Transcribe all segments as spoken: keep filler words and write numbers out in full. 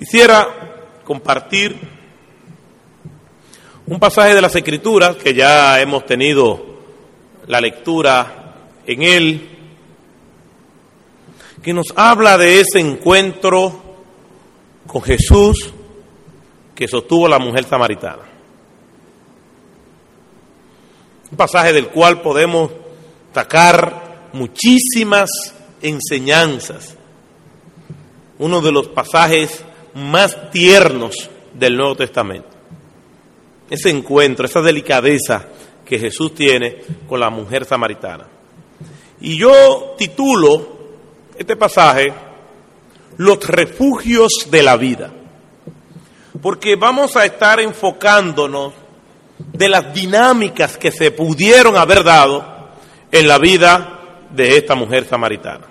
Quisiera compartir un pasaje de las Escrituras que ya hemos tenido la lectura en él, que nos habla de ese encuentro con Jesús que sostuvo la mujer samaritana. Un pasaje del cual podemos sacar muchísimas enseñanzas. Uno de los pasajes más tiernos del Nuevo Testamento. Ese encuentro, esa delicadeza que Jesús tiene con la mujer samaritana. Y yo titulo este pasaje, Los refugios de la vida. Porque vamos a estar enfocándonos de las dinámicas que se pudieron haber dado en la vida de esta mujer samaritana.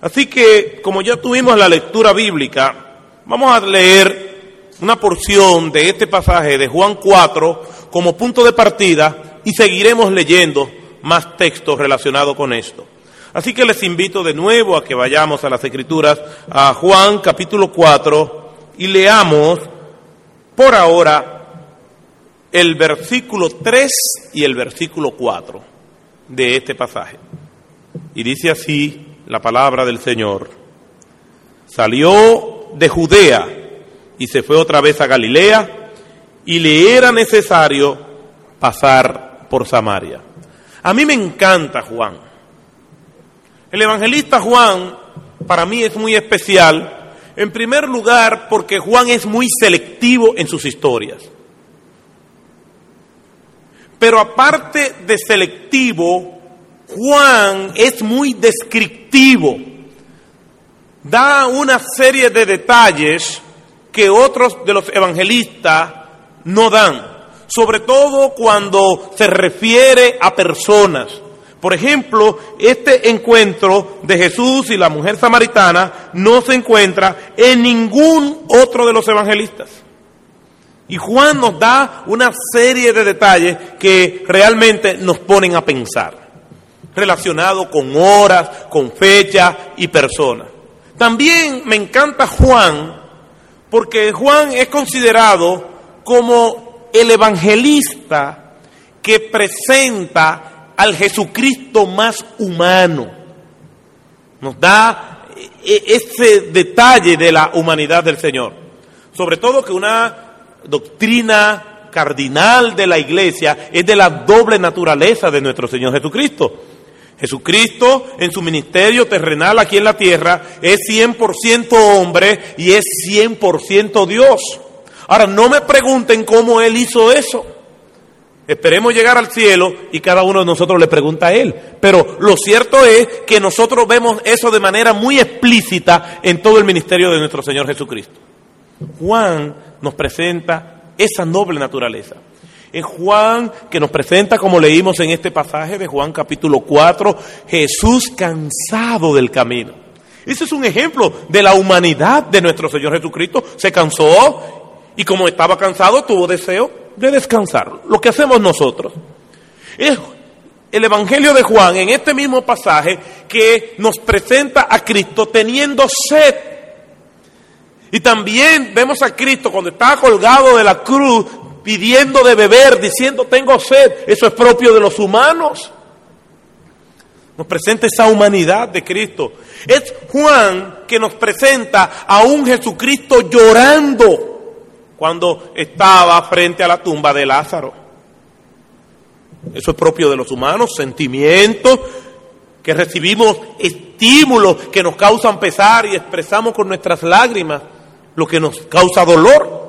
Así que, como ya tuvimos la lectura bíblica, vamos a leer una porción de este pasaje de Juan cuatro como punto de partida y seguiremos leyendo más textos relacionados con esto. Así que les invito de nuevo a que vayamos a las Escrituras, a Juan capítulo cuatro, y leamos por ahora el versículo tres y el versículo cuatro de este pasaje. Y dice así la palabra del Señor. Salió de Judea y se fue otra vez a Galilea, y le era necesario pasar por Samaria. A mí me encanta Juan. El evangelista Juan para mí es muy especial, en primer lugar porque Juan es muy selectivo en sus historias. Pero aparte de selectivo, Juan es muy descriptivo. Da una serie de detalles que otros de los evangelistas no dan, sobre todo cuando se refiere a personas. Por ejemplo, este encuentro de Jesús y la mujer samaritana no se encuentra en ningún otro de los evangelistas. Y Juan nos da una serie de detalles que realmente nos ponen a pensar, relacionado con horas, con fechas y personas. También me encanta Juan, porque Juan es considerado como el evangelista que presenta al Jesucristo más humano. Nos da ese detalle de la humanidad del Señor. Sobre todo que una doctrina cardinal de la Iglesia es de la doble naturaleza de nuestro Señor Jesucristo. Jesucristo en su ministerio terrenal aquí en la tierra es cien por ciento hombre y es cien por ciento Dios. Ahora, no me pregunten cómo Él hizo eso. Esperemos llegar al cielo y cada uno de nosotros le pregunta a Él. Pero lo cierto es que nosotros vemos eso de manera muy explícita en todo el ministerio de nuestro Señor Jesucristo. Juan nos presenta esa noble naturaleza. Es Juan que nos presenta, como leímos en este pasaje de Juan capítulo cuatro, Jesús cansado del camino. Ese es un ejemplo de la humanidad de nuestro Señor Jesucristo. Se cansó y como estaba cansado tuvo deseo de descansar, lo que hacemos nosotros. Es el Evangelio de Juan, en este mismo pasaje, que nos presenta a Cristo teniendo sed. Y también vemos a Cristo cuando está colgado de la cruz, pidiendo de beber, diciendo tengo sed. Eso es propio de los humanos. Nos presenta esa humanidad de Cristo. Es Juan que nos presenta a un Jesucristo llorando, cuando estaba frente a la tumba de Lázaro. Eso es propio de los humanos, sentimientos, que recibimos estímulos que nos causan pesar y expresamos con nuestras lágrimas lo que nos causa dolor.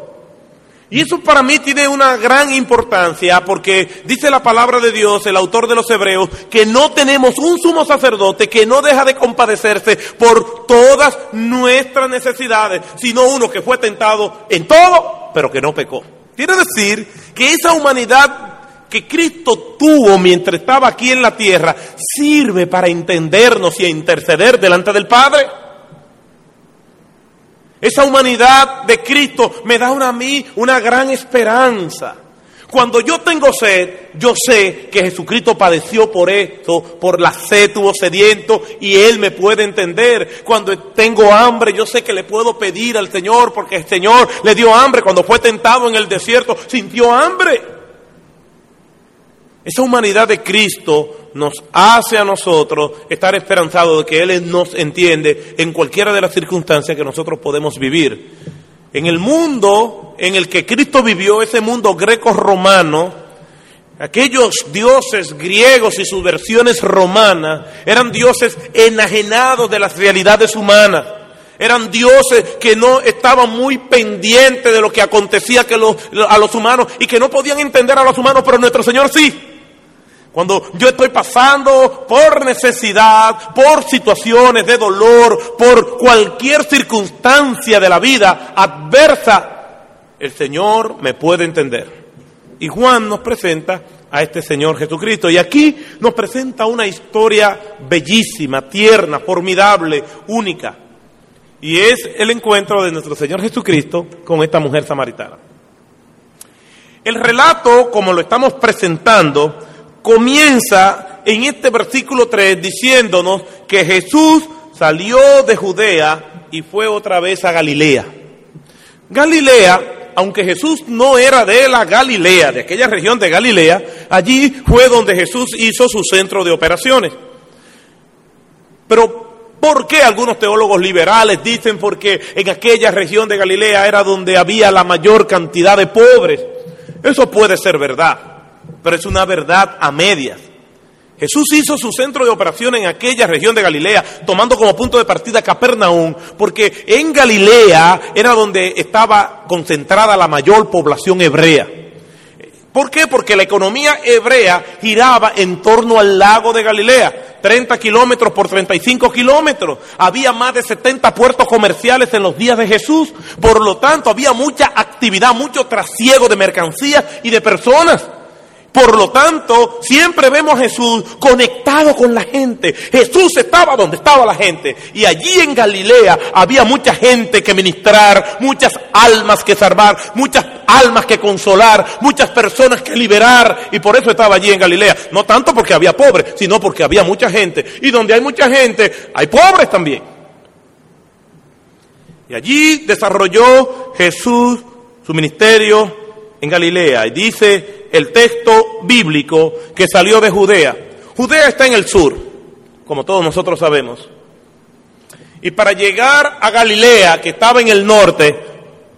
Y eso para mí tiene una gran importancia, porque dice la palabra de Dios, el autor de los Hebreos, que no tenemos un sumo sacerdote que no deja de compadecerse por todas nuestras necesidades, sino uno que fue tentado en todo, pero que no pecó. Quiere decir que esa humanidad que Cristo tuvo mientras estaba aquí en la tierra sirve para entendernos y interceder delante del Padre. Esa humanidad de Cristo me da a mí una gran esperanza. Cuando yo tengo sed, yo sé que Jesucristo padeció por esto, por la sed, tuvo sediento, y Él me puede entender. Cuando tengo hambre, yo sé que le puedo pedir al Señor, porque el Señor le dio hambre. Cuando fue tentado en el desierto, sintió hambre. Esa humanidad de Cristo nos hace a nosotros estar esperanzados de que Él nos entiende en cualquiera de las circunstancias que nosotros podemos vivir. En el mundo en el que Cristo vivió, ese mundo greco-romano, aquellos dioses griegos y sus versiones romanas eran dioses enajenados de las realidades humanas. Eran dioses que no estaban muy pendientes de lo que acontecía que los, a los humanos y que no podían entender a los humanos, pero nuestro Señor sí. Cuando yo estoy pasando por necesidad, por situaciones de dolor, por cualquier circunstancia de la vida adversa, el Señor me puede entender. Y Juan nos presenta a este Señor Jesucristo. Y aquí nos presenta una historia bellísima, tierna, formidable, única. Y es el encuentro de nuestro Señor Jesucristo con esta mujer samaritana. El relato, como lo estamos presentando, comienza en este versículo tres diciéndonos que Jesús salió de Judea y fue otra vez a Galilea. Galilea, aunque Jesús no era de la Galilea, de aquella región de Galilea, allí fue donde Jesús hizo su centro de operaciones. Pero ¿por qué algunos teólogos liberales dicen porque en aquella región de Galilea era donde había la mayor cantidad de pobres? Eso puede ser verdad, pero es una verdad a medias. Jesús hizo su centro de operación en aquella región de Galilea, tomando como punto de partida Capernaum, porque en Galilea era donde estaba concentrada la mayor población hebrea. ¿Por qué? Porque la economía hebrea giraba en torno al lago de Galilea, treinta kilómetros por treinta y cinco kilómetros. Había más de setenta puertos comerciales en los días de Jesús, por lo tanto había mucha actividad, mucho trasiego de mercancías y de personas. Por lo tanto, siempre vemos a Jesús conectado con la gente. Jesús estaba donde estaba la gente. Y allí en Galilea había mucha gente que ministrar, muchas almas que salvar, muchas almas que consolar, muchas personas que liberar. Y por eso estaba allí en Galilea. No tanto porque había pobres, sino porque había mucha gente. Y donde hay mucha gente, hay pobres también. Y allí desarrolló Jesús su ministerio en Galilea. Y dice el texto bíblico que salió de Judea. Judea está en el sur, como todos nosotros sabemos. Y para llegar a Galilea, que estaba en el norte,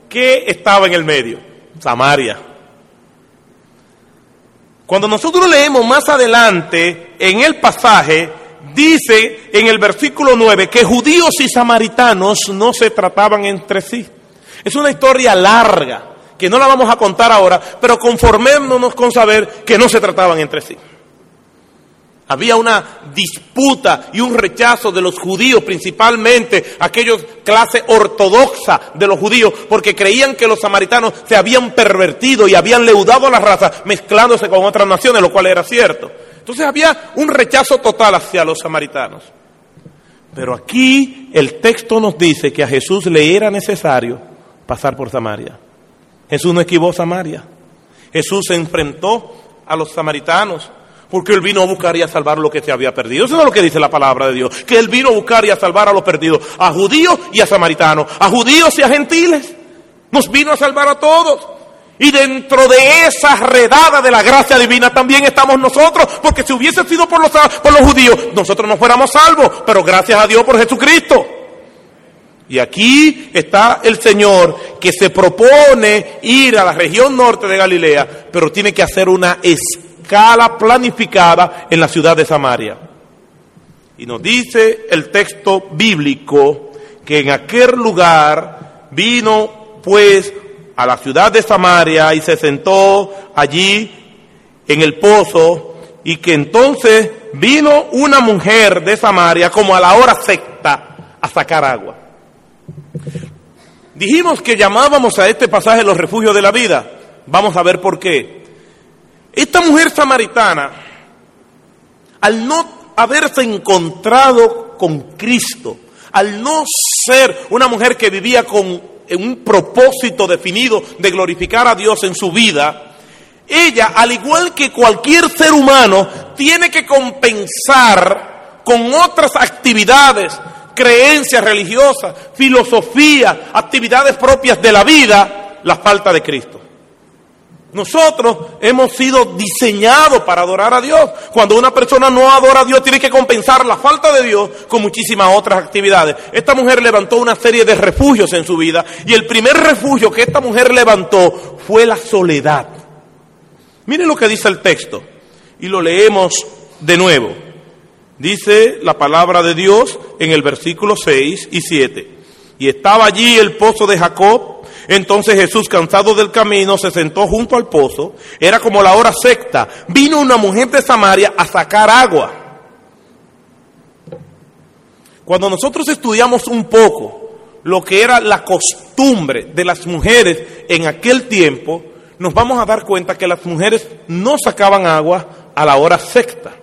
¿qué estaba en el medio? Samaria. Cuando nosotros leemos más adelante en el pasaje, dice en el versículo nueve que judíos y samaritanos no se trataban entre sí. Es una historia larga que no la vamos a contar ahora, pero conformémonos con saber que no se trataban entre sí. Había una disputa y un rechazo de los judíos, principalmente aquellos clase ortodoxa de los judíos, porque creían que los samaritanos se habían pervertido y habían leudado a la raza mezclándose con otras naciones, lo cual era cierto. Entonces había un rechazo total hacia los samaritanos. Pero aquí el texto nos dice que a Jesús le era necesario pasar por Samaria. Jesús no esquivó Samaria. Jesús se enfrentó a los samaritanos porque Él vino a buscar y a salvar lo que se había perdido. Eso es lo que dice la palabra de Dios, que Él vino a buscar y a salvar a los perdidos, a judíos y a samaritanos, a judíos y a gentiles. Nos vino a salvar a todos. Y dentro de esa redada de la gracia divina también estamos nosotros, porque si hubiese sido por los, por los judíos, nosotros no fuéramos salvos, pero gracias a Dios por Jesucristo. Y aquí está el Señor que se propone ir a la región norte de Galilea, pero tiene que hacer una escala planificada en la ciudad de Samaria. Y nos dice el texto bíblico que en aquel lugar vino pues a la ciudad de Samaria y se sentó allí en el pozo, y que entonces vino una mujer de Samaria como a la hora sexta a sacar agua. Dijimos que llamábamos a este pasaje los refugios de la vida. Vamos a ver por qué. Esta mujer samaritana, al no haberse encontrado con Cristo, al no ser una mujer que vivía con un propósito definido de glorificar a Dios en su vida, Ella, al igual que cualquier ser humano, tiene que compensar con otras actividades, creencias religiosas, filosofía, actividades propias de la vida, la falta de Cristo. Nosotros hemos sido diseñados para adorar a Dios. Cuando una persona no adora a Dios, tiene que compensar la falta de Dios con muchísimas otras actividades. Esta mujer levantó una serie de refugios en su vida, y el primer refugio que esta mujer levantó fue la soledad. Miren lo que dice el texto, y lo leemos de nuevo. Dice la palabra de Dios en el versículo seis y siete. Y estaba allí el pozo de Jacob. Entonces Jesús, cansado del camino, se sentó junto al pozo. Era como la hora sexta. Vino una mujer de Samaria a sacar agua. Cuando nosotros estudiamos un poco lo que era la costumbre de las mujeres en aquel tiempo, nos vamos a dar cuenta que las mujeres no sacaban agua a la hora sexta.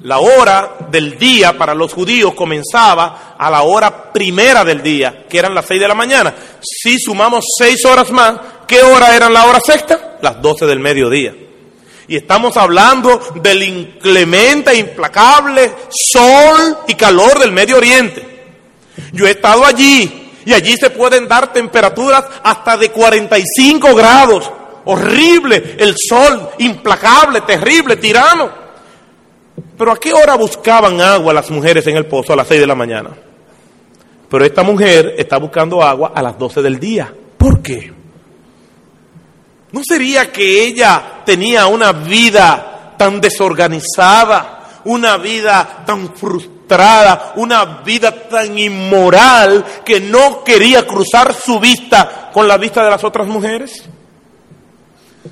La hora del día para los judíos comenzaba a la hora primera del día, que eran las seis de la mañana. Si sumamos seis horas más, ¿qué hora eran la hora sexta? Las doce del mediodía. Y estamos hablando del inclemente, implacable sol y calor del Medio Oriente. Yo he estado allí, y allí se pueden dar temperaturas hasta de cuarenta y cinco grados. Horrible, el sol, implacable, terrible, tirano. ¿Pero a qué hora buscaban agua las mujeres en el pozo? A las seis de la mañana. Pero esta mujer está buscando agua a las doce del día. ¿Por qué? ¿No sería que ella tenía una vida tan desorganizada, una vida tan frustrada, una vida tan inmoral, que no quería cruzar su vista con la vista de las otras mujeres?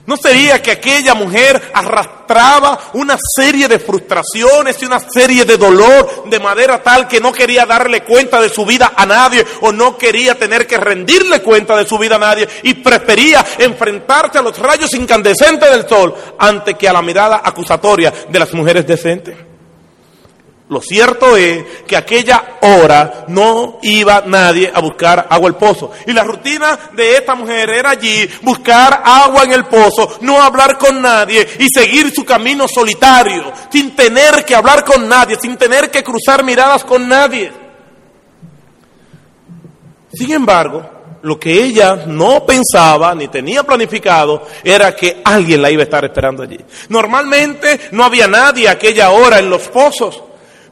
¿No sería que aquella mujer arrastraba una serie de frustraciones y una serie de dolor de manera tal que no quería darle cuenta de su vida a nadie, o no quería tener que rendirle cuenta de su vida a nadie, y prefería enfrentarse a los rayos incandescentes del sol antes que a la mirada acusatoria de las mujeres decentes? Lo cierto es que aquella hora no iba nadie a buscar agua al pozo. Y la rutina de esta mujer era allí, buscar agua en el pozo, no hablar con nadie y seguir su camino solitario, sin tener que hablar con nadie, sin tener que cruzar miradas con nadie. Sin embargo, lo que ella no pensaba ni tenía planificado era que alguien la iba a estar esperando allí. Normalmente no había nadie a aquella hora en los pozos.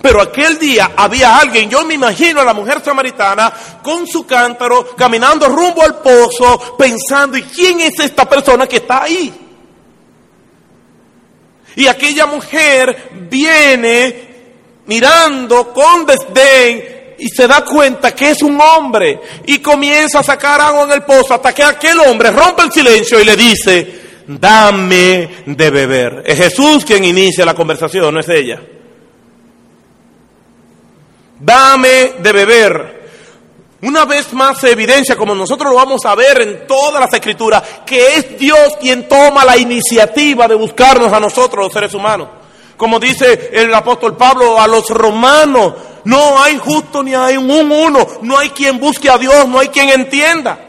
Pero aquel día había alguien. Yo me imagino a la mujer samaritana con su cántaro, caminando rumbo al pozo, pensando, ¿y quién es esta persona que está ahí? Y aquella mujer viene mirando con desdén y se da cuenta que es un hombre, y comienza a sacar agua en el pozo hasta que aquel hombre rompe el silencio y le dice, dame de beber. Es Jesús quien inicia la conversación, no es ella. Dame de beber. Una vez más se evidencia, como nosotros lo vamos a ver en todas las escrituras, que es Dios quien toma la iniciativa de buscarnos a nosotros los seres humanos. Como dice el apóstol Pablo a los romanos, no hay justo ni hay un uno, no hay quien busque a Dios, no hay quien entienda.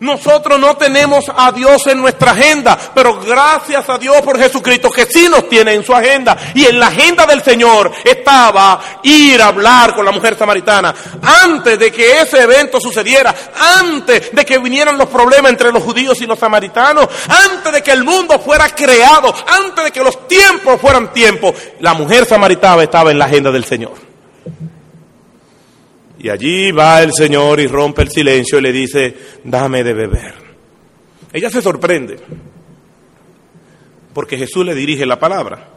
Nosotros no tenemos a Dios en nuestra agenda, pero gracias a Dios por Jesucristo, que sí nos tiene en su agenda. Y en la agenda del Señor estaba ir a hablar con la mujer samaritana. Antes de que ese evento sucediera, antes de que vinieran los problemas entre los judíos y los samaritanos, antes de que el mundo fuera creado, antes de que los tiempos fueran tiempos, la mujer samaritana estaba en la agenda del Señor. Y allí va el Señor y rompe el silencio y le dice, dame de beber. Ella se sorprende, porque Jesús le dirige la palabra.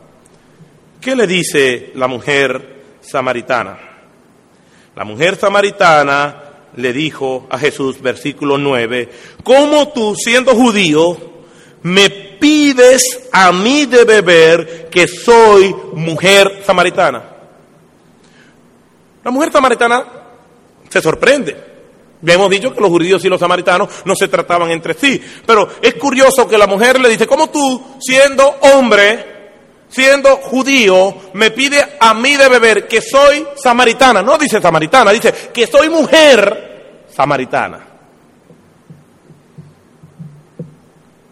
¿Qué le dice la mujer samaritana? La mujer samaritana le dijo a Jesús, versículo nueve, ¿cómo tú, siendo judío, me pides a mí de beber, que soy mujer samaritana? La mujer samaritana se sorprende. Ya hemos dicho que los judíos y los samaritanos no se trataban entre sí. Pero es curioso que la mujer le dice, ¿cómo tú, siendo hombre, siendo judío, me pides a mí de beber, que soy samaritana? No dice samaritana, dice que soy mujer samaritana.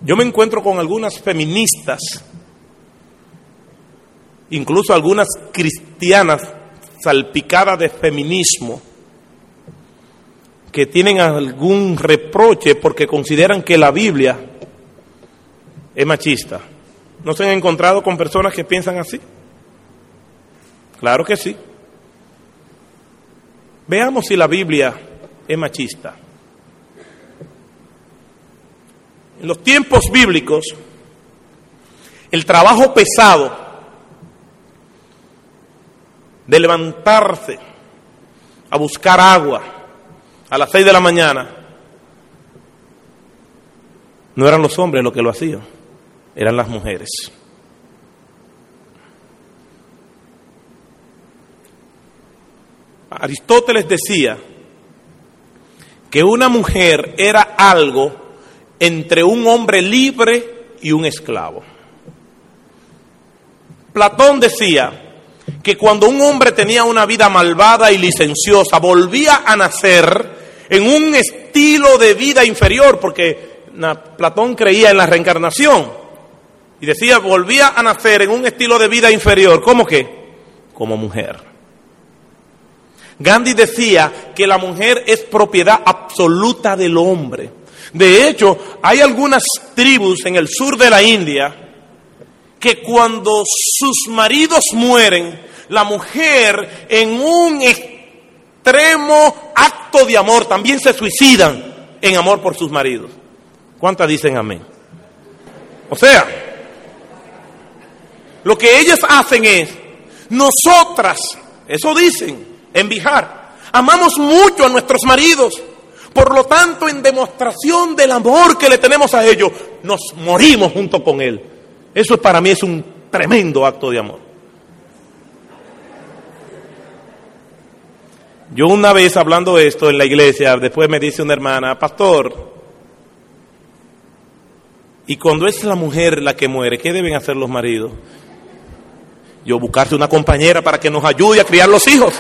Yo me encuentro con algunas feministas, incluso algunas cristianas salpicadas de feminismo, que tienen algún reproche porque consideran que la Biblia es machista. ¿No se han encontrado con personas que piensan así? Claro que sí. Veamos si la Biblia es machista. En los tiempos bíblicos, el trabajo pesado de levantarse a buscar agua a las seis de la mañana, no eran los hombres los que lo hacían, eran las mujeres. Aristóteles decía que una mujer era algo entre un hombre libre y un esclavo. Platón decía que cuando un hombre tenía una vida malvada y licenciosa, volvía a nacer en un estilo de vida inferior, porque Platón creía en la reencarnación, y decía, volvía a nacer en un estilo de vida inferior. ¿Cómo que? Como mujer. Gandhi decía que la mujer es propiedad absoluta del hombre. De hecho, hay algunas tribus en el sur de la India que cuando sus maridos mueren, la mujer en un extremo acto de amor también se suicidan en amor por sus maridos. ¿Cuántas dicen amén? O sea, lo que ellas hacen es, nosotras, eso dicen en Bihar, amamos mucho a nuestros maridos. Por lo tanto, en demostración del amor que le tenemos a ellos, nos morimos junto con él. Eso para mí es un tremendo acto de amor. Yo una vez hablando esto en la iglesia, después me dice una hermana, pastor, y cuando es la mujer la que muere, ¿qué deben hacer los maridos? Yo, buscarse una compañera para que nos ayude a criar los hijos.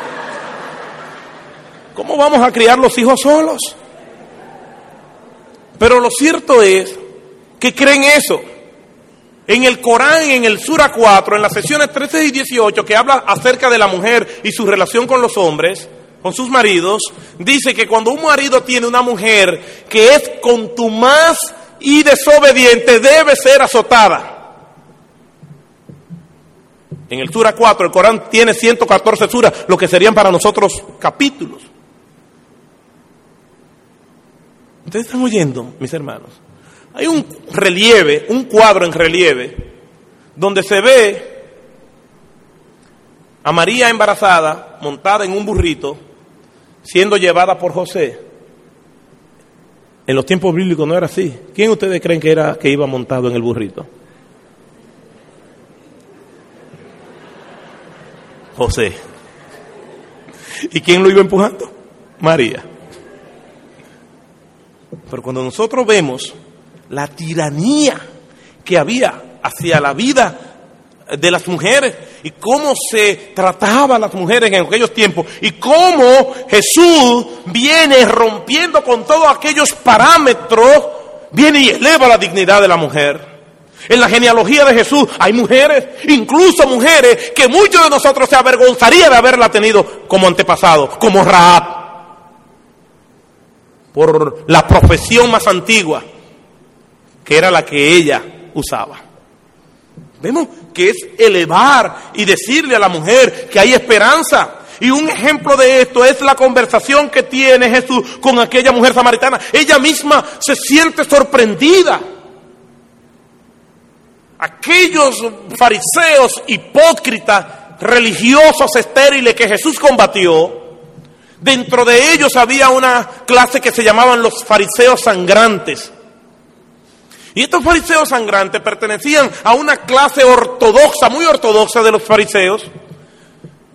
¿Cómo vamos a criar los hijos solos? Pero lo cierto es que creen eso. En el Corán, en el Sura cuatro, en las sesiones trece y dieciocho, que habla acerca de la mujer y su relación con los hombres, con sus maridos, dice que cuando un marido tiene una mujer que es contumaz y desobediente, debe ser azotada. En el Sura cuatro, el Corán tiene ciento catorce suras, lo que serían para nosotros capítulos. ¿Ustedes están oyendo, mis hermanos? Hay un relieve, un cuadro en relieve, donde se ve a María embarazada, montada en un burrito, siendo llevada por José. En los tiempos bíblicos no era así. ¿Quién ustedes creen que era que iba montado en el burrito? José. ¿Y quién lo iba empujando? María. Pero cuando nosotros vemos la tiranía que había hacia la vida de las mujeres y cómo se trataba a las mujeres en aquellos tiempos y cómo Jesús viene rompiendo con todos aquellos parámetros, viene y eleva la dignidad de la mujer. En la genealogía de Jesús hay mujeres, incluso mujeres que muchos de nosotros se avergonzaría de haberla tenido como antepasado, como Raab, por la profesión más antigua, que era la que ella usaba. Vemos que es elevar y decirle a la mujer que hay esperanza. Y un ejemplo de esto es la conversación que tiene Jesús con aquella mujer samaritana. Ella misma se siente sorprendida. Aquellos fariseos hipócritas, religiosos, estériles que Jesús combatió, dentro de ellos había una clase que se llamaban los fariseos sangrantes. Y estos fariseos sangrantes pertenecían a una clase ortodoxa, muy ortodoxa de los fariseos.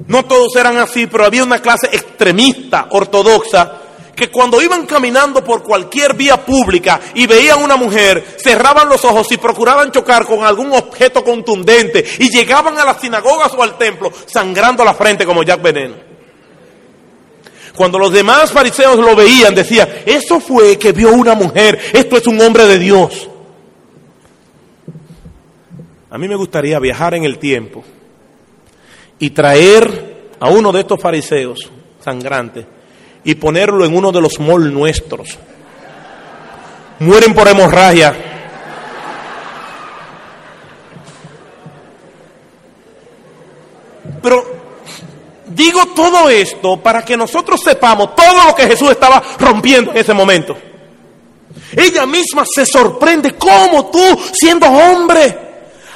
No todos eran así, pero había una clase extremista, ortodoxa, que cuando iban caminando por cualquier vía pública y veían una mujer, cerraban los ojos y procuraban chocar con algún objeto contundente y llegaban a las sinagogas o al templo sangrando la frente como Jack Veneno. Cuando los demás fariseos lo veían, decían, eso fue que vio una mujer, esto es un hombre de Dios. A mí me gustaría viajar en el tiempo y traer a uno de estos fariseos sangrantes y ponerlo en uno de los malls nuestros. Mueren por hemorragia. Pero digo todo esto para que nosotros sepamos todo lo que Jesús estaba rompiendo en ese momento. Ella misma se sorprende cómo tú, siendo hombre,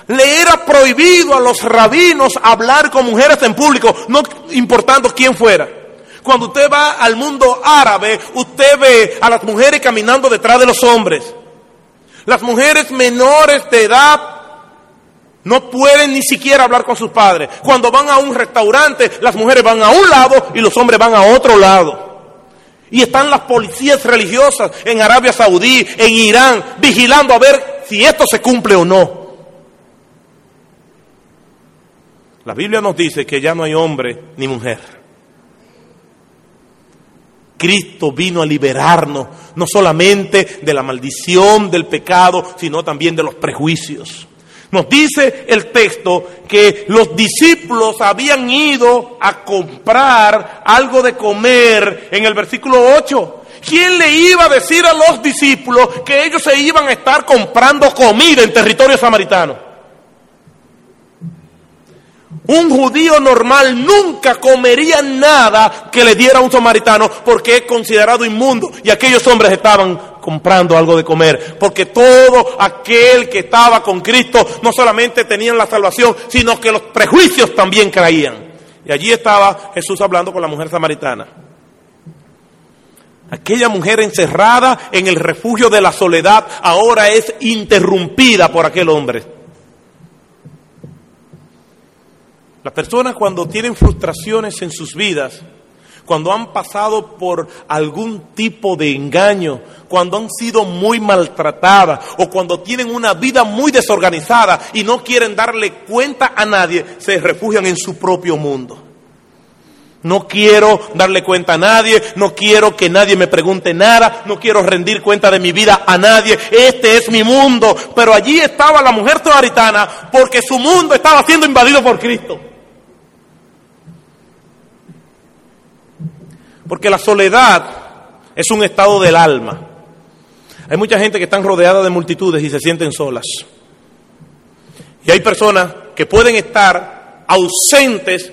le era prohibido a los rabinos hablar con mujeres en público, no importando quién fuera. Cuando usted va al mundo árabe, usted ve a las mujeres caminando detrás de los hombres. Las mujeres menores de edad no pueden ni siquiera hablar con sus padres. Cuando van a un restaurante, las mujeres van a un lado y los hombres van a otro lado. Y están las policías religiosas en Arabia Saudí, en Irán, vigilando a ver si esto se cumple o no. La Biblia nos dice que ya no hay hombre ni mujer. Cristo vino a liberarnos, no solamente de la maldición del pecado, sino también de los prejuicios. Nos dice el texto que los discípulos habían ido a comprar algo de comer en el versículo ocho. ¿Quién le iba a decir a los discípulos que ellos se iban a estar comprando comida en territorio samaritano? Un judío normal nunca comería nada que le diera a un samaritano porque es considerado inmundo. Y aquellos hombres estaban comprando algo de comer, porque todo aquel que estaba con Cristo no solamente tenían la salvación, sino que los prejuicios también creían. Y allí estaba Jesús hablando con la mujer samaritana. Aquella mujer encerrada en el refugio de la soledad ahora es interrumpida por aquel hombre. Las personas, cuando tienen frustraciones en sus vidas, cuando han pasado por algún tipo de engaño, cuando han sido muy maltratadas o cuando tienen una vida muy desorganizada y no quieren darle cuenta a nadie, se refugian en su propio mundo. No quiero darle cuenta a nadie, no quiero que nadie me pregunte nada, no quiero rendir cuenta de mi vida a nadie, este es mi mundo. Pero allí estaba la mujer samaritana porque su mundo estaba siendo invadido por Cristo. Porque la soledad es un estado del alma. Hay mucha gente que están rodeada de multitudes y se sienten solas. Y hay personas que pueden estar ausentes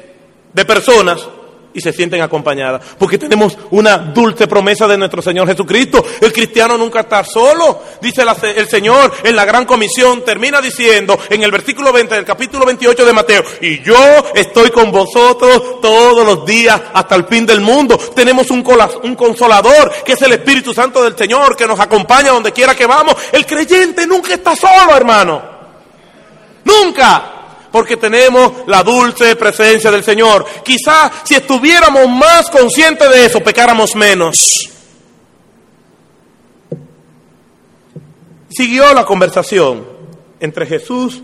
de personas y se sienten acompañadas. Porque tenemos una dulce promesa de nuestro Señor Jesucristo. El cristiano nunca está solo. Dice la, el Señor en la Gran Comisión, termina diciendo en el versículo veinte del capítulo veintiocho de Mateo: y yo estoy con vosotros todos los días hasta el fin del mundo. Tenemos un, colas, un consolador que es el Espíritu Santo del Señor, que nos acompaña donde quiera que vamos. El creyente nunca está solo, hermano. Nunca. Porque tenemos la dulce presencia del Señor. Quizás si estuviéramos más conscientes de eso, pecáramos menos. Siguió la conversación entre Jesús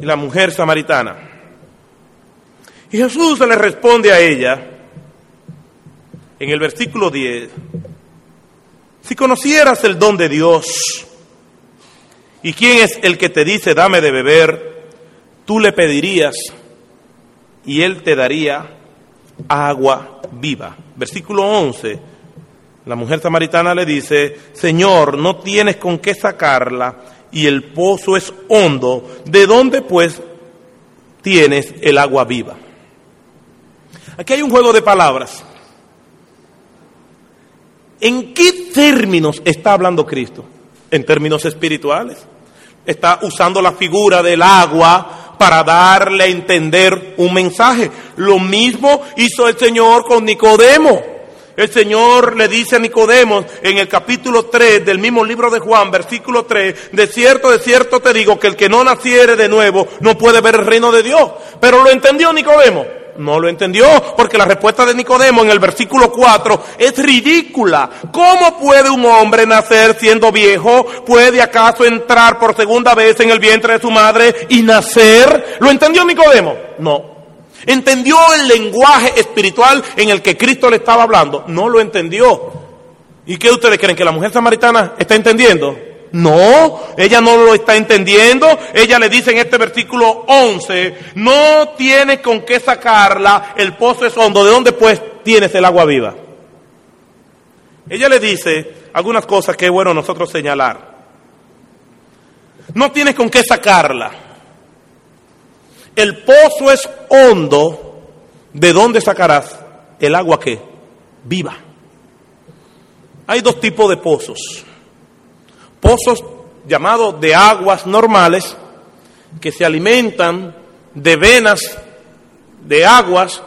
y la mujer samaritana. Y Jesús le responde a ella en el versículo diez: si conocieras el don de Dios, y quién es el que te dice dame de beber, tú le pedirías y él te daría agua viva. Versículo once, la mujer samaritana le dice: Señor, no tienes con qué sacarla y el pozo es hondo. ¿De dónde pues tienes el agua viva? Aquí hay un juego de palabras. ¿En qué términos está hablando Cristo? En términos espirituales. Está usando la figura del agua para darle a entender un mensaje. Lo mismo hizo el Señor con Nicodemo. El Señor le dice a Nicodemo en el capítulo tres del mismo libro de Juan, versículo tres: de cierto, de cierto te digo que el que no naciere de nuevo no puede ver el reino de Dios. ¿Pero lo entendió Nicodemo? No lo entendió, porque la respuesta de Nicodemo en el versículo cuatro es ridícula. ¿Cómo puede un hombre nacer siendo viejo? ¿Puede acaso entrar por segunda vez en el vientre de su madre y nacer? ¿Lo entendió Nicodemo? No. ¿Entendió el lenguaje espiritual en el que Cristo le estaba hablando? No lo entendió. ¿Y qué ustedes creen, que la mujer samaritana está entendiendo? No, ella no lo está entendiendo. Ella le dice en este versículo once, no tienes con qué sacarla, el pozo es hondo, ¿de dónde pues tienes el agua viva? Ella le dice algunas cosas que es bueno nosotros señalar. No tienes con qué sacarla, el pozo es hondo, ¿de dónde sacarás el agua que viva? Hay dos tipos de pozos. Pozos llamados de aguas normales, que se alimentan de venas de aguas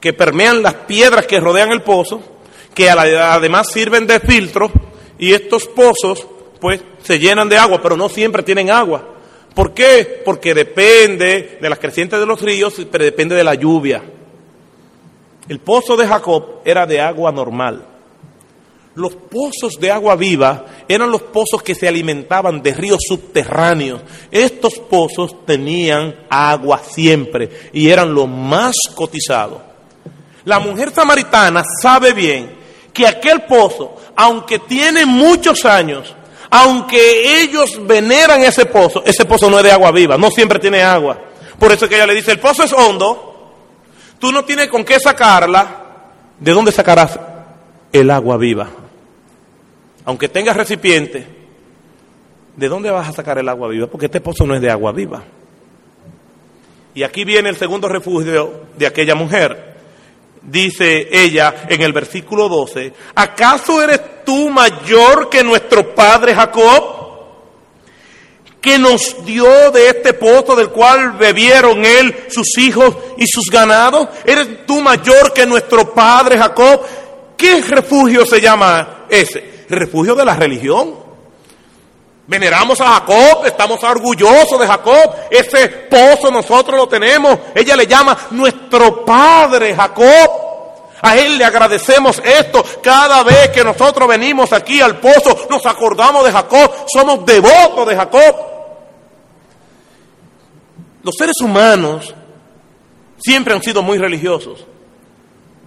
que permean las piedras que rodean el pozo, que además sirven de filtro, y estos pozos pues se llenan de agua, pero no siempre tienen agua. ¿Por qué? Porque depende de las crecientes de los ríos, pero depende de la lluvia. El pozo de Jacob era de agua normal. Los pozos de agua viva eran los pozos que se alimentaban de ríos subterráneos. Estos pozos tenían agua siempre y eran los más cotizados. La mujer samaritana sabe bien que aquel pozo, aunque tiene muchos años, aunque ellos veneran ese pozo, ese pozo no es de agua viva, no siempre tiene agua. Por eso es que ella le dice, el pozo es hondo, tú no tienes con qué sacarla, ¿de dónde sacarás el agua viva? Aunque tengas recipiente, ¿de dónde vas a sacar el agua viva? Porque este pozo no es de agua viva. Y aquí viene el segundo refugio de aquella mujer. Dice ella en el versículo doce, ¿acaso eres tú mayor que nuestro padre Jacob, que nos dio de este pozo del cual bebieron él, sus hijos y sus ganados? ¿Eres tú mayor que nuestro padre Jacob? ¿Qué refugio se llama ese? Refugio de la religión. Veneramos a Jacob, estamos orgullosos de Jacob, ese pozo nosotros lo tenemos. Ella le llama nuestro padre Jacob. A él le agradecemos esto. Cada vez que nosotros venimos aquí al pozo, nos acordamos de Jacob, somos devotos de Jacob. Los seres humanos siempre han sido muy religiosos.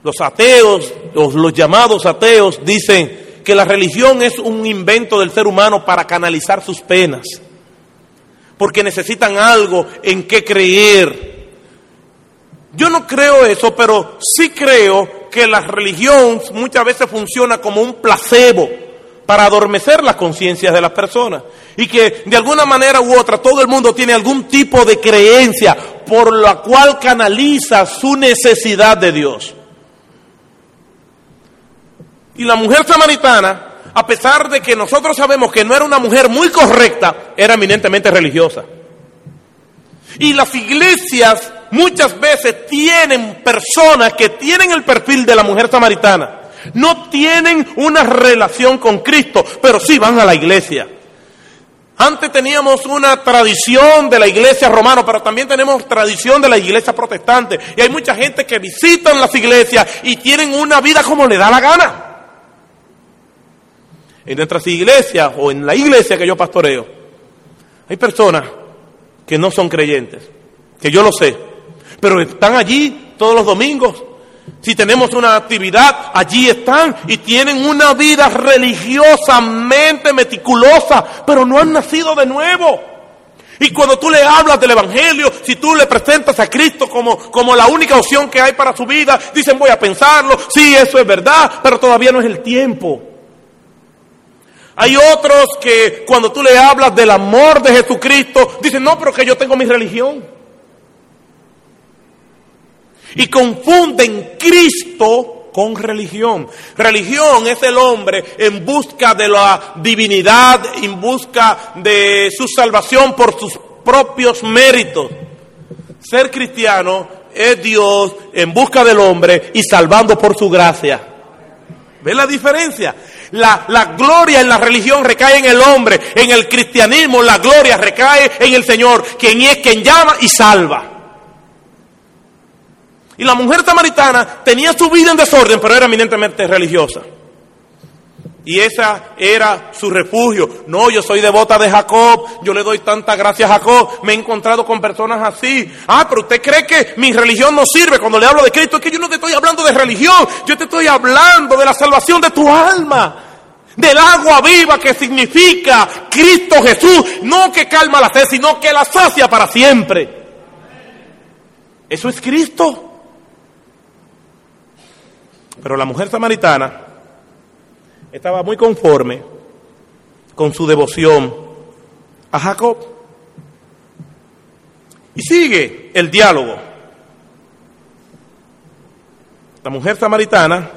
Los ateos, los, los llamados ateos, dicen que la religión es un invento del ser humano para canalizar sus penas, porque necesitan algo en qué creer. Yo no creo eso, pero sí creo que la religión muchas veces funciona como un placebo para adormecer las conciencias de las personas, y que de alguna manera u otra todo el mundo tiene algún tipo de creencia por la cual canaliza su necesidad de Dios. Y la mujer samaritana, a pesar de que nosotros sabemos que no era una mujer muy correcta, era eminentemente religiosa. Y las iglesias muchas veces tienen personas que tienen el perfil de la mujer samaritana. No tienen una relación con Cristo, pero sí van a la iglesia. Antes teníamos una tradición de la iglesia romana, pero también tenemos tradición de la iglesia protestante. Y hay mucha gente que visitan las iglesias y tienen una vida como le da la gana. En nuestras iglesias o en la iglesia que yo pastoreo, hay personas que no son creyentes, que yo lo sé, pero están allí todos los domingos. Si tenemos una actividad, allí están y tienen una vida religiosamente meticulosa, pero no han nacido de nuevo. Y cuando tú le hablas del evangelio, si tú le presentas a Cristo como, como la única opción que hay para su vida, dicen, voy a pensarlo, sí, eso es verdad, pero todavía no es el tiempo. Hay otros que cuando tú le hablas del amor de Jesucristo, dicen, no, pero que yo tengo mi religión. Y confunden Cristo con religión. Religión es el hombre en busca de la divinidad, en busca de su salvación por sus propios méritos. Ser cristiano es Dios en busca del hombre y salvando por su gracia. ¿Ves la diferencia? La, la gloria en la religión recae en el hombre, en el cristianismo la gloria recae en el Señor, quien es quien llama y salva. Y la mujer samaritana tenía su vida en desorden, pero era eminentemente religiosa. Y esa era su refugio. No, yo soy devota de Jacob, yo le doy tanta gracia a Jacob, me he encontrado con personas así. Ah, pero usted cree que mi religión no sirve cuando le hablo de Cristo. Es que yo no te estoy hablando de religión, yo te estoy hablando de la salvación de tu alma. del agua viva que significa Cristo Jesús, no que calma la sed, sino que la sacia para siempre. Eso es Cristo. Pero la mujer samaritana estaba muy conforme con su devoción a Jacob. Y sigue el diálogo. La mujer samaritana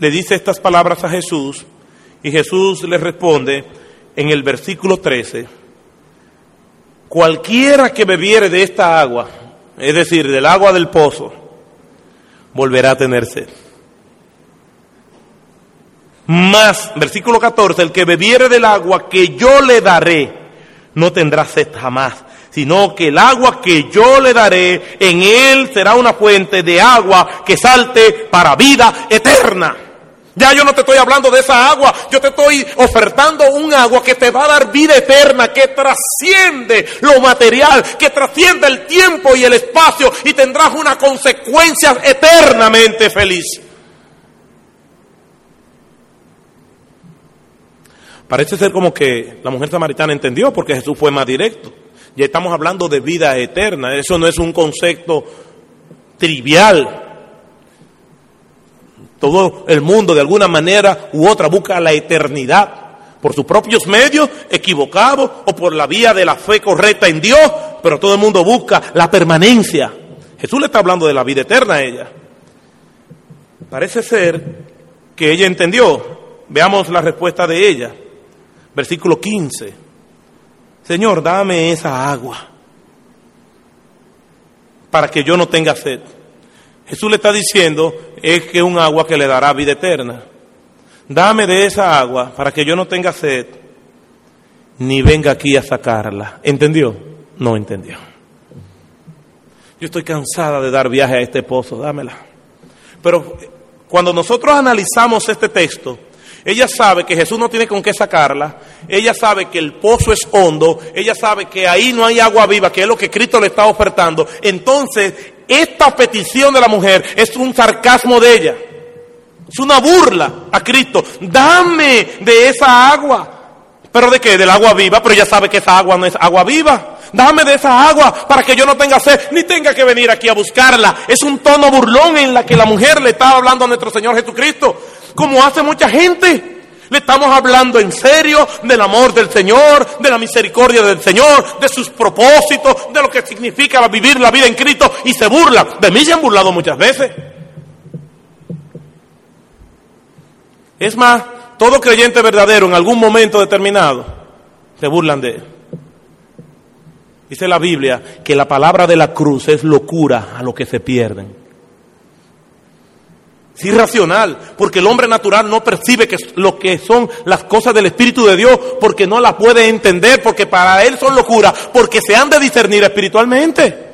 le dice estas palabras a Jesús, y Jesús le responde en el versículo trece, cualquiera que bebiere de esta agua, es decir, del agua del pozo, volverá a tener sed. Mas, versículo catorce, el que bebiere del agua que yo le daré, no tendrá sed jamás, sino que el agua que yo le daré, en él será una fuente de agua que salte para vida eterna. Ya yo no te estoy hablando de esa agua, yo te estoy ofertando un agua que te va a dar vida eterna, que trasciende lo material, que trasciende el tiempo y el espacio, y tendrás una consecuencia eternamente feliz. Parece ser como que la mujer samaritana entendió, porque Jesús fue más directo. Ya estamos hablando de vida eterna, eso no es un concepto trivial. Todo el mundo de alguna manera u otra busca la eternidad por sus propios medios equivocados o por la vía de la fe correcta en Dios, pero todo el mundo busca la permanencia. Jesús le está hablando de la vida eterna a ella. Parece ser que ella entendió. Veamos la respuesta de ella. Versículo quince. Señor, dame esa agua para que yo no tenga sed. Jesús le está diciendo, es que un agua que le dará vida eterna. Dame de esa agua para que yo no tenga sed, ni venga aquí a sacarla. ¿Entendió? No entendió. Yo estoy cansada de dar viaje a este pozo, dámela. Pero cuando nosotros analizamos este texto, ella sabe que Jesús no tiene con qué sacarla, ella sabe que el pozo es hondo, ella sabe que ahí no hay agua viva, que es lo que Cristo le está ofertando. Entonces, esta petición de la mujer es un sarcasmo de ella, es una burla a Cristo. Dame de esa agua. ¿Pero de qué? Del agua viva, pero ella sabe que esa agua no es agua viva. Dame de esa agua para que yo no tenga sed, ni tenga que venir aquí a buscarla. Es un tono burlón en la que la mujer le está hablando a nuestro Señor Jesucristo, como hace mucha gente. Le estamos hablando en serio del amor del Señor, de la misericordia del Señor, de sus propósitos, de lo que significa vivir la vida en Cristo, y se burla. De mí se han burlado muchas veces. Es más, todo creyente verdadero en algún momento determinado se burlan de él. Dice la Biblia que la palabra de la cruz es locura a los que se pierden. Es irracional, porque el hombre natural no percibe que lo que son las cosas del Espíritu de Dios, porque no las puede entender, porque para él son locura, porque se han de discernir espiritualmente.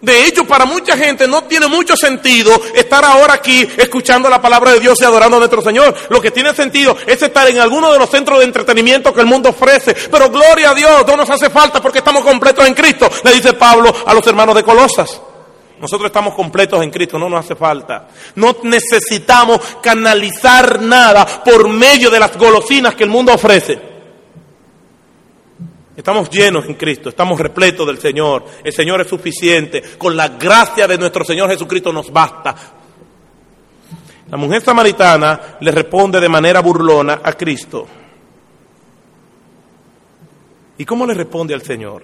De hecho, para mucha gente no tiene mucho sentido estar ahora aquí escuchando la palabra de Dios y adorando a nuestro Señor. Lo que tiene sentido es estar en alguno de los centros de entretenimiento que el mundo ofrece. Pero gloria a Dios, no nos hace falta porque estamos completos en Cristo, le dice Pablo a los hermanos de Colosas. Nosotros estamos completos en Cristo, no nos hace falta. No necesitamos canalizar nada por medio de las golosinas que el mundo ofrece. Estamos llenos en Cristo, estamos repletos del Señor. El Señor es suficiente. Con la gracia de nuestro Señor Jesucristo nos basta. La mujer samaritana le responde de manera burlona a Cristo. ¿Y cómo le responde al Señor?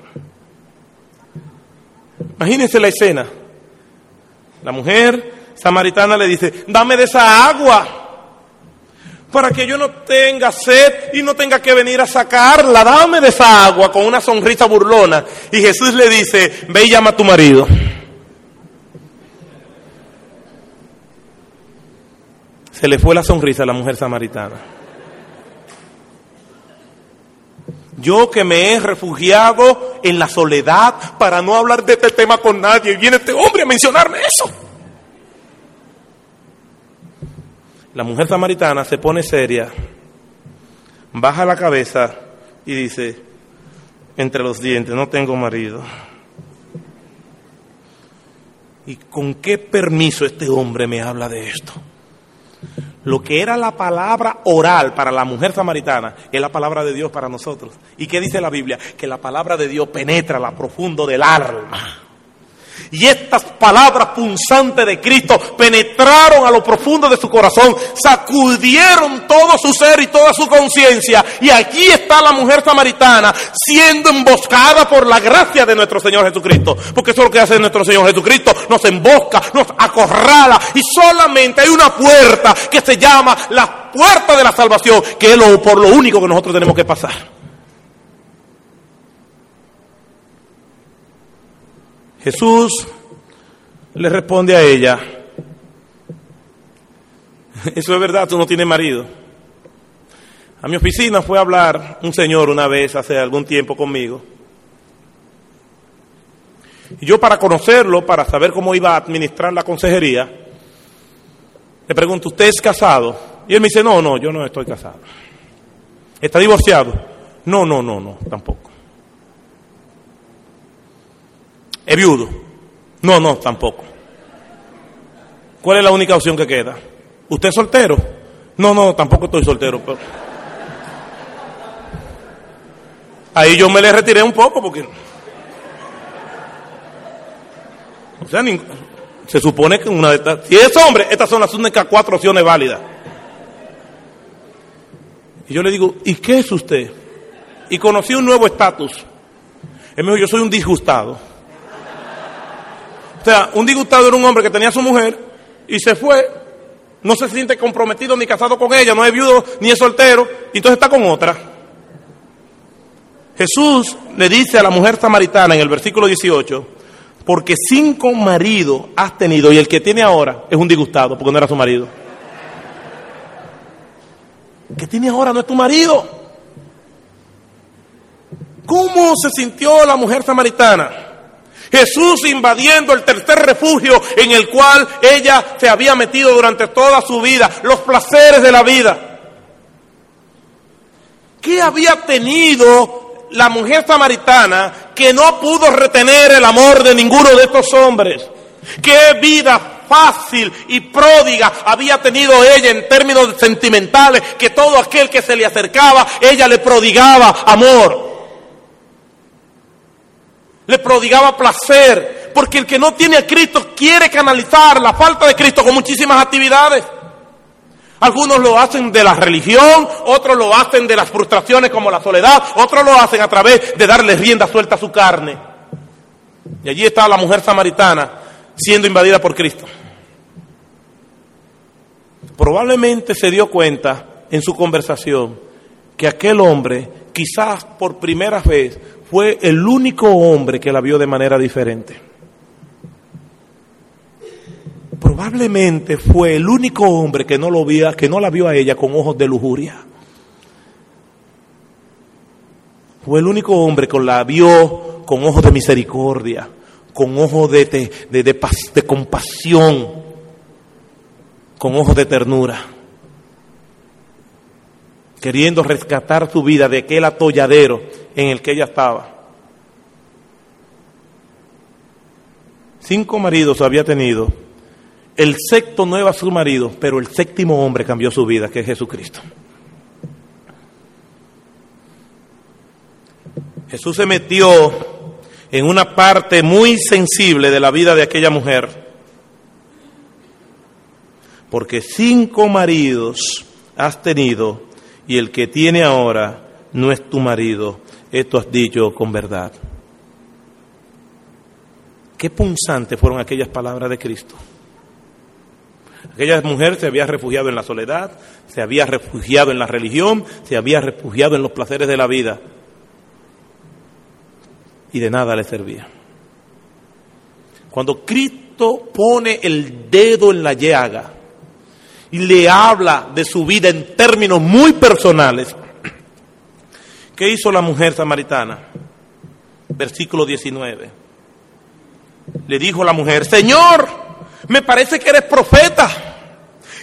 Imagínense la escena. La mujer samaritana le dice, dame de esa agua para que yo no tenga sed y no tenga que venir a sacarla. Dame de esa agua, con una sonrisa burlona. Y Jesús le dice, ve y llama a tu marido. Se le fue la sonrisa a la mujer samaritana. Yo que me he refugiado en la soledad para no hablar de este tema con nadie, y viene este hombre a mencionarme eso. La mujer samaritana se pone seria, baja la cabeza y dice, entre los dientes, no tengo marido. ¿Y con qué permiso este hombre me habla de esto? lo que era la palabra oral para la mujer samaritana es la palabra de Dios para nosotros. ¿Y qué dice la Biblia? Que la palabra de Dios penetra a lo profundo del alma. Y estas palabras punzantes de Cristo penetraron a lo profundo de su corazón, sacudieron todo su ser y toda su conciencia. Y aquí está la mujer samaritana siendo emboscada por la gracia de nuestro Señor Jesucristo. Porque eso es lo que hace nuestro Señor Jesucristo: nos embosca, nos acorrala. Y solamente hay una puerta que se llama la puerta de la salvación, que es lo, por lo único que nosotros tenemos que pasar. Jesús le responde a ella: eso es verdad, tú no tienes marido. A mi oficina fue a hablar un señor una vez hace algún tiempo conmigo. Y yo, para conocerlo, para saber cómo iba a administrar la consejería, le pregunto: ¿usted es casado? Y él me dice: no, no, yo no estoy casado. ¿Está divorciado? No, no, no, no, tampoco. ¿Es viudo? No, no, tampoco. ¿Cuál es la única opción que queda? ¿Usted es soltero? No, no, tampoco estoy soltero. Pero... ahí yo me le retiré un poco porque... o sea, ni... se supone que una de estas... si es hombre, estas son las únicas cuatro opciones válidas. Y yo le digo: ¿y qué es usted? Y conocí un nuevo estatus. Él me dijo: yo soy un disgustado. O sea, un disgustado era un hombre que tenía a su mujer y se fue, no se siente comprometido ni casado con ella, no es viudo ni es soltero, y entonces está con otra. Jesús le dice a la mujer samaritana en el versículo dieciocho: porque cinco maridos has tenido y el que tiene ahora es un disgustado, porque no era su marido. El que tiene ahora no es tu marido. ¿Cómo se sintió la mujer samaritana? Jesús invadiendo el tercer refugio en el cual ella se había metido durante toda su vida, los placeres de la vida. ¿Qué había tenido la mujer samaritana que no pudo retener el amor de ninguno de estos hombres? ¿Qué vida fácil y pródiga había tenido ella en términos sentimentales, que todo aquel que se le acercaba, ella le prodigaba amor? Le prodigaba placer, porque el que no tiene a Cristo quiere canalizar la falta de Cristo con muchísimas actividades. Algunos lo hacen de la religión, otros lo hacen de las frustraciones como la soledad, otros lo hacen a través de darle rienda suelta a su carne. Y allí está la mujer samaritana siendo invadida por Cristo. Probablemente se dio cuenta en su conversación que aquel hombre, quizás por primera vez, fue el único hombre que la vio de manera diferente. Probablemente fue el único hombre que no, lo vio, que no la vio a ella con ojos de lujuria. Fue el único hombre que la vio con ojos de misericordia, con ojos de, de, de, de, pas, de compasión, con ojos de ternura. Queriendo rescatar su vida de aquel atolladero en el que ella estaba. Cinco maridos había tenido, el sexto no era su marido, pero el séptimo hombre cambió su vida, que es Jesucristo. Jesús se metió en una parte muy sensible de la vida de aquella mujer, porque cinco maridos has tenido, y el que tiene ahora no es tu marido. Esto has dicho con verdad. Qué punzantes fueron aquellas palabras de Cristo. Aquella mujer se había refugiado en la soledad, se había refugiado en la religión, se había refugiado en los placeres de la vida. Y de nada le servía. Cuando Cristo pone el dedo en la llaga, y le habla de su vida en términos muy personales. ¿Qué hizo la mujer samaritana? Versículo diecinueve. Le dijo la mujer: Señor, me parece que eres profeta.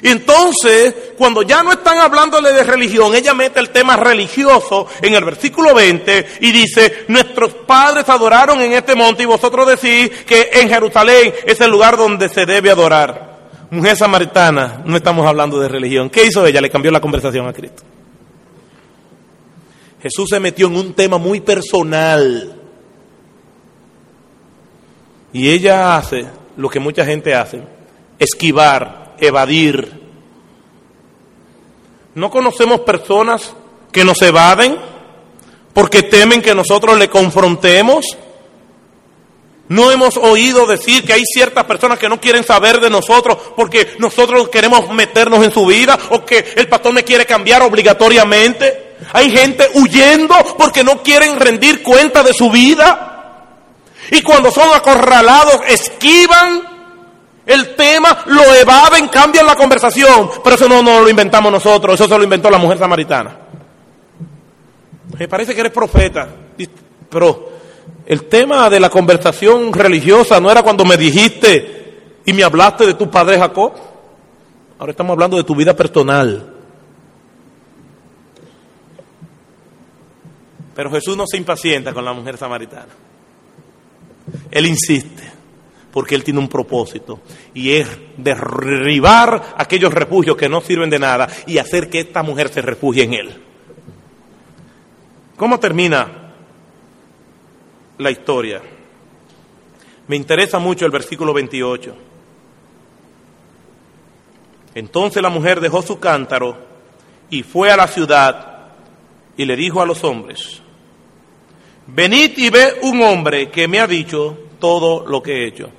Y entonces, cuando ya no están hablándole de religión, ella mete el tema religioso en el versículo veinte y dice: nuestros padres adoraron en este monte y vosotros decís que en Jerusalén es el lugar donde se debe adorar. Mujer samaritana, no estamos hablando de religión. ¿Qué hizo ella? Le cambió la conversación a Cristo. Jesús se metió en un tema muy personal. Y ella hace lo que mucha gente hace: esquivar, evadir. No conocemos personas que nos evaden porque temen que nosotros le confrontemos. No hemos oído decir que hay ciertas personas que no quieren saber de nosotros porque nosotros queremos meternos en su vida, o que el pastor me quiere cambiar obligatoriamente. Hay gente huyendo porque no quieren rendir cuenta de su vida, y cuando son acorralados esquivan el tema, lo evaden, cambian la conversación. Pero eso no, no lo inventamos nosotros, eso se lo inventó la mujer samaritana. Me parece que eres profeta, pero el tema de la conversación religiosa no era cuando me dijiste y me hablaste de tu padre Jacob. Ahora estamos hablando de tu vida personal. Pero Jesús no se impacienta con la mujer samaritana. Él insiste, porque Él tiene un propósito, y es derribar aquellos refugios que no sirven de nada y hacer que esta mujer se refugie en Él. ¿Cómo termina la historia? Me interesa mucho el versículo veintiocho. Entonces la mujer dejó su cántaro y fue a la ciudad y le dijo a los hombres: venid y ve un hombre que me ha dicho todo lo que he hecho.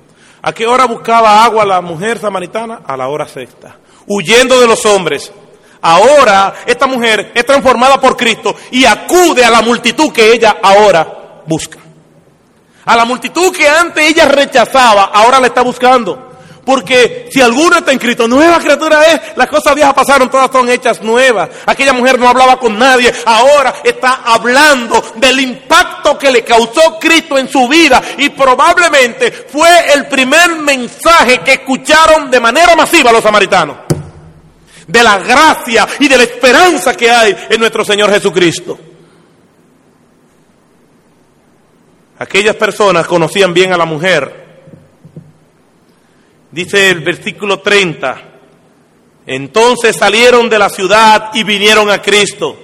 ¿A qué hora buscaba agua la mujer samaritana? A la hora sexta, huyendo de los hombres. Ahora esta mujer es transformada por Cristo y acude a la multitud que ella ahora busca. A la multitud que antes ella rechazaba, ahora la está buscando. Porque si alguno está en Cristo, nueva criatura es. Las cosas viejas pasaron, todas son hechas nuevas. Aquella mujer no hablaba con nadie, ahora está hablando del impacto que le causó Cristo en su vida. Y probablemente fue el primer mensaje que escucharon de manera masiva los samaritanos. De la gracia y de la esperanza que hay en nuestro Señor Jesucristo. Aquellas personas conocían bien a la mujer. Dice el versículo treinta: entonces salieron de la ciudad y vinieron a Cristo.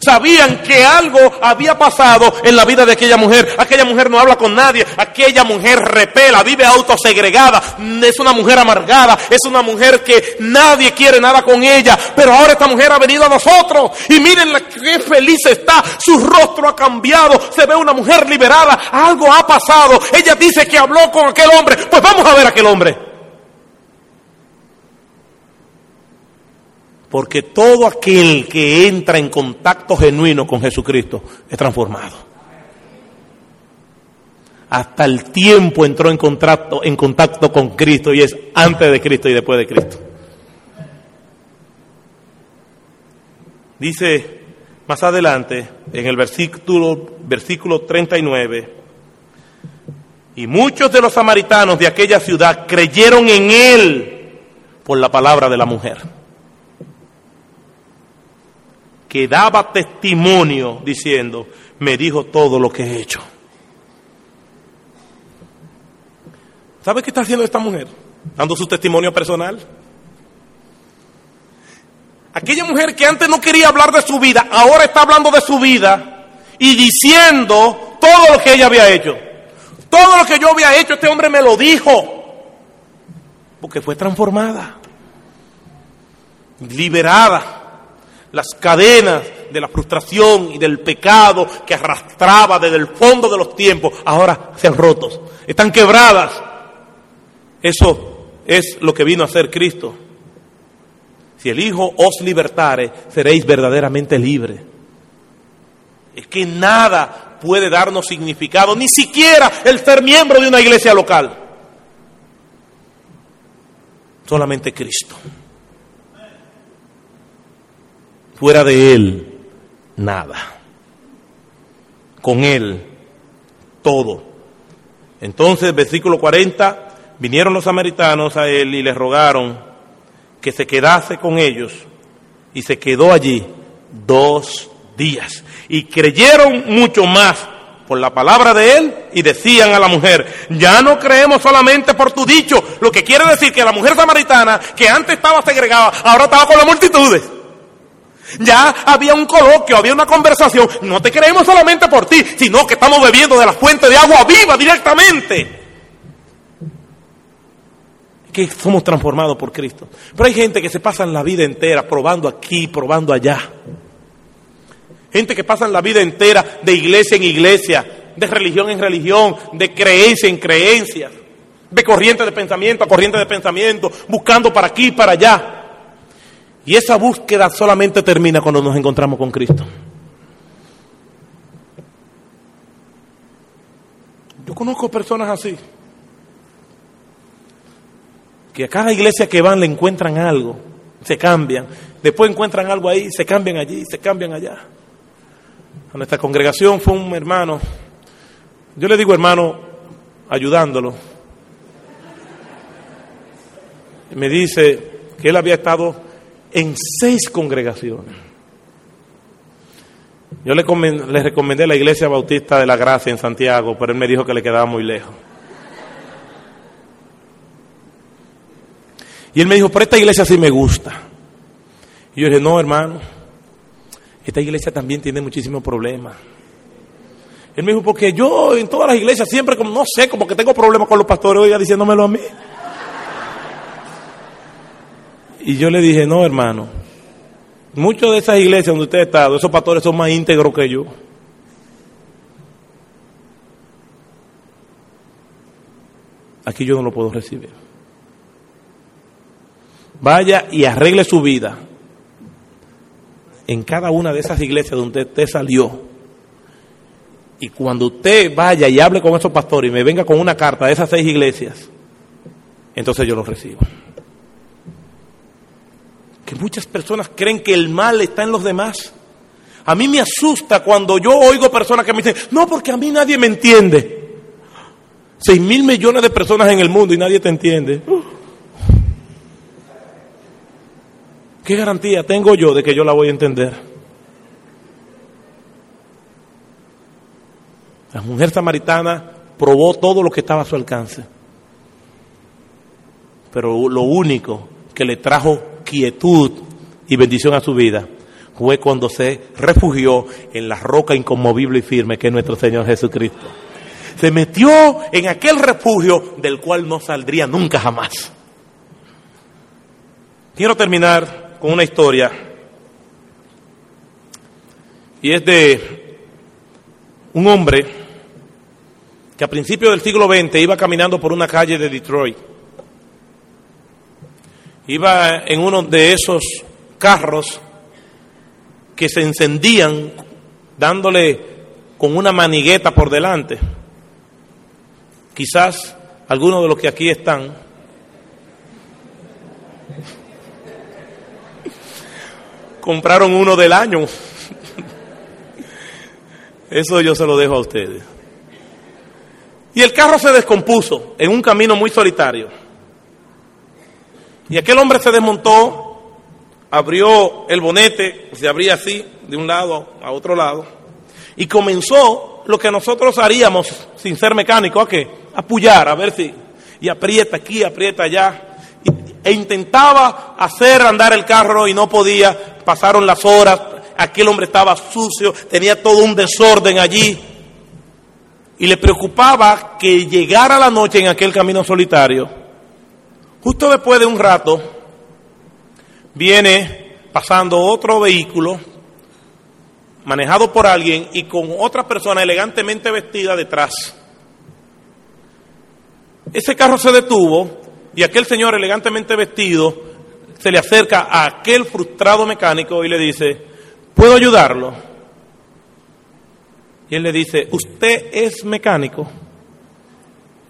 Sabían que algo había pasado en la vida de aquella mujer. Aquella mujer no habla con nadie, aquella mujer repela, vive autosegregada, es una mujer amargada, es una mujer que nadie quiere nada con ella. Pero ahora esta mujer ha venido a nosotros y miren qué feliz está, su rostro ha cambiado, se ve una mujer liberada, algo ha pasado. Ella dice que habló con aquel hombre, pues vamos a ver a aquel hombre. Porque todo aquel que entra en contacto genuino con Jesucristo es transformado. Hasta el tiempo entró en contacto, en contacto con Cristo, y es antes de Cristo y después de Cristo. Dice más adelante en el versículo, versículo treinta y nueve: y muchos de los samaritanos de aquella ciudad creyeron en Él por la palabra de la mujer, que daba testimonio diciendo: me dijo todo lo que he hecho. ¿Sabe qué está haciendo esta mujer? Dando su testimonio personal. Aquella mujer que antes no quería hablar de su vida, ahora está hablando de su vida y diciendo todo lo que ella había hecho. Todo lo que yo había hecho, este hombre me lo dijo. Porque fue transformada, liberada. Las cadenas de la frustración y del pecado que arrastraba desde el fondo de los tiempos, ahora se han roto, están quebradas. Eso es lo que vino a hacer Cristo. Si el Hijo os libertare, seréis verdaderamente libres. Es que nada puede darnos significado, ni siquiera el ser miembro de una iglesia local. Solamente Cristo. Fuera de Él, nada. Con Él, todo. Entonces, versículo cuarenta, vinieron los samaritanos a Él y le rogaron que se quedase con ellos. Y se quedó allí dos días. Y creyeron mucho más por la palabra de él, y decían a la mujer: ya no creemos solamente por tu dicho. Lo que quiere decir que la mujer samaritana, que antes estaba segregada, ahora estaba con las multitudes. Ya había un coloquio, había una conversación. No te creemos solamente por ti, sino que estamos bebiendo de la fuente de agua viva directamente, que somos transformados por Cristo. Pero hay gente que se pasa la vida entera probando aquí, probando allá. Gente que pasa la vida entera de iglesia en iglesia, de religión en religión, de creencia en creencia, de corriente de pensamiento a corriente de pensamiento, buscando para aquí y para allá. Y esa búsqueda solamente termina cuando nos encontramos con Cristo. Yo conozco personas así, que a cada iglesia que van le encuentran algo, se cambian, después encuentran algo ahí, se cambian allí, se cambian allá. A nuestra congregación fue un hermano, yo le digo hermano ayudándolo, me dice que él había estado en seis congregaciones. Yo le, comen, le recomendé la Iglesia Bautista de la Gracia en Santiago, pero él me dijo que le quedaba muy lejos. Y él me dijo: pero esta iglesia sí me gusta. Y yo dije: no, hermano, esta iglesia también tiene muchísimos problemas. Él me dijo: porque yo en todas las iglesias siempre, como no sé, como que tengo problemas con los pastores, oiga, diciéndomelo a mí. Y yo le dije: no, hermano, muchas de esas iglesias donde usted ha estado, esos pastores son más íntegros que yo. Aquí yo no lo puedo recibir. Vaya y arregle su vida en cada una de esas iglesias donde usted salió. Y cuando usted vaya y hable con esos pastores y me venga con una carta de esas seis iglesias, entonces yo los recibo. Que muchas personas creen que el mal está en los demás. A mí me asusta cuando yo oigo personas que me dicen: no, porque a mí nadie me entiende. Seis mil millones de personas en el mundo y nadie te entiende. Uh. ¿Qué garantía tengo yo de que yo la voy a entender? La mujer samaritana probó todo lo que estaba a su alcance, pero lo único que le trajo quietud y bendición a su vida fue cuando se refugió en la roca inconmovible y firme que es nuestro Señor Jesucristo. Se metió en aquel refugio del cual no saldría nunca jamás. Quiero terminar con una historia, y es de un hombre que a principios del siglo veinte iba caminando por una calle de Detroit. Iba en uno de esos carros que se encendían dándole con una manigueta por delante. Quizás algunos de los que aquí están. Compraron uno del año. Eso yo se lo dejo a ustedes. Y el carro se descompuso en un camino muy solitario. Y aquel hombre se desmontó, abrió el bonete, se abría así, de un lado a otro lado, y comenzó lo que nosotros haríamos sin ser mecánicos, ¿a qué? A pullar, a ver si, y aprieta aquí, aprieta allá, y, e intentaba hacer andar el carro y no podía. Pasaron las horas, aquel hombre estaba sucio, tenía todo un desorden allí, y le preocupaba que llegara la noche en aquel camino solitario. Justo después de un rato, viene pasando otro vehículo manejado por alguien y con otra persona elegantemente vestida detrás. Ese carro se detuvo y aquel señor elegantemente vestido se le acerca a aquel frustrado mecánico y le dice: ¿puedo ayudarlo? Y él le dice: ¿usted es mecánico?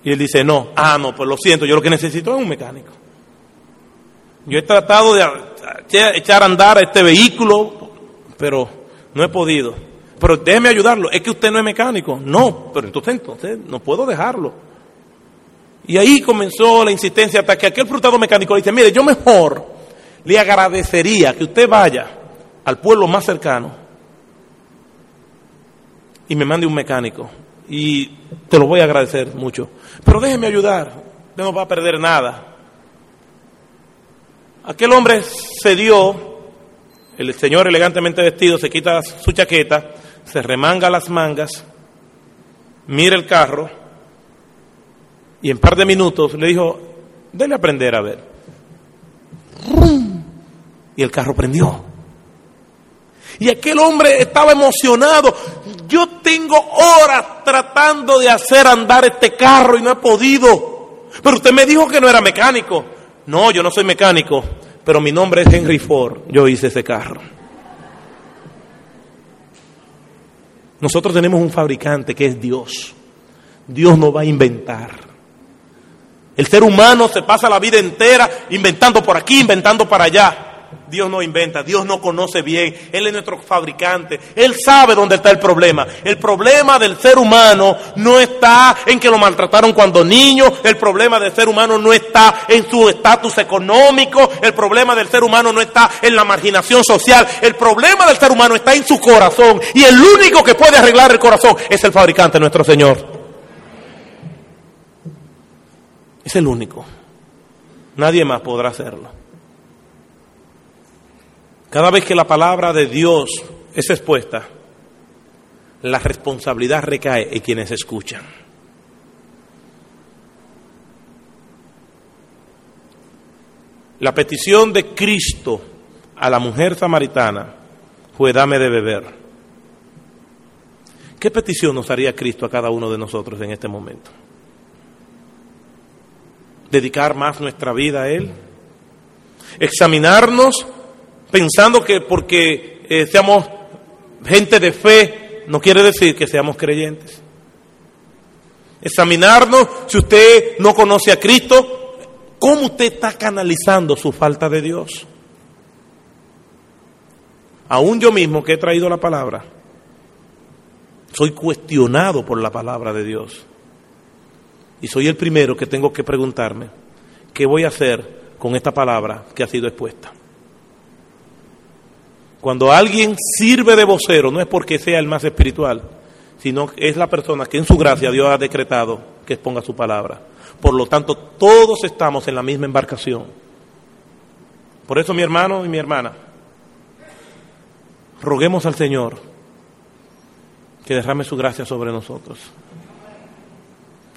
Y él dice: no. Ah, no, pues lo siento, yo lo que necesito es un mecánico. Yo he tratado de echar a andar a este vehículo, pero no he podido. Pero déjeme ayudarlo. Es que usted no es mecánico. No, pero entonces, entonces no puedo dejarlo. Y ahí comenzó la insistencia hasta que aquel frustrado mecánico le dice: mire, yo mejor le agradecería que usted vaya al pueblo más cercano y me mande un mecánico. y te lo voy a agradecer mucho. Pero déjeme ayudar, no va a perder nada. Aquel hombre se dio, el señor elegantemente vestido, se quita su chaqueta, se remanga las mangas, mira el carro y en un par de minutos le dijo, dele a prender a ver. Y el carro prendió. Y aquel hombre estaba emocionado. Yo tengo horas tratando de hacer andar este carro y no he podido. Pero usted me dijo que no era mecánico. No, yo no soy mecánico, pero mi nombre es Henry Ford. Yo hice ese carro. Nosotros tenemos un fabricante que es Dios. Dios no va a inventar. El ser humano se pasa la vida entera inventando por aquí, inventando para allá. Dios no inventa, Dios no conoce bien, Él es nuestro fabricante, Él sabe dónde está el problema. El problema del ser humano no está en que lo maltrataron cuando niño, el problema del ser humano no está en su estatus económico, el problema del ser humano no está en la marginación social, el problema del ser humano está en su corazón, y el único que puede arreglar el corazón es el fabricante, nuestro Señor. Es el único, nadie más podrá hacerlo. Cada vez que la palabra de Dios es expuesta, la responsabilidad recae en quienes escuchan. La petición de Cristo a la mujer samaritana fue: dame de beber. ¿Qué petición nos haría Cristo a cada uno de nosotros en este momento? ¿Dedicar más nuestra vida a Él? ¿Examinarnos? Pensando que porque eh, seamos gente de fe, no quiere decir que seamos creyentes. Examinarnos, si usted no conoce a Cristo, ¿cómo usted está canalizando su falta de Dios? Aún yo mismo que he traído la palabra, soy cuestionado por la palabra de Dios. Y soy el primero que tengo que preguntarme, ¿qué voy a hacer con esta palabra que ha sido expuesta? Cuando alguien sirve de vocero, no es porque sea el más espiritual, sino es la persona que en su gracia Dios ha decretado que exponga su palabra. Por lo tanto, todos estamos en la misma embarcación. Por eso, mi hermano y mi hermana, roguemos al Señor que derrame su gracia sobre nosotros.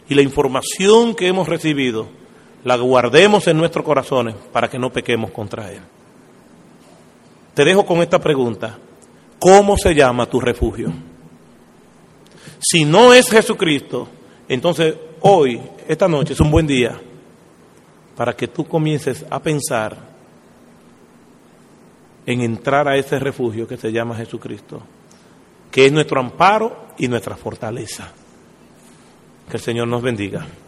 Y la información que hemos recibido, la guardemos en nuestros corazones para que no pequemos contra Él. Te dejo con esta pregunta: ¿cómo se llama tu refugio? Si no es Jesucristo, entonces hoy, esta noche, es un buen día para que tú comiences a pensar en entrar a ese refugio que se llama Jesucristo, que es nuestro amparo y nuestra fortaleza. Que el Señor nos bendiga.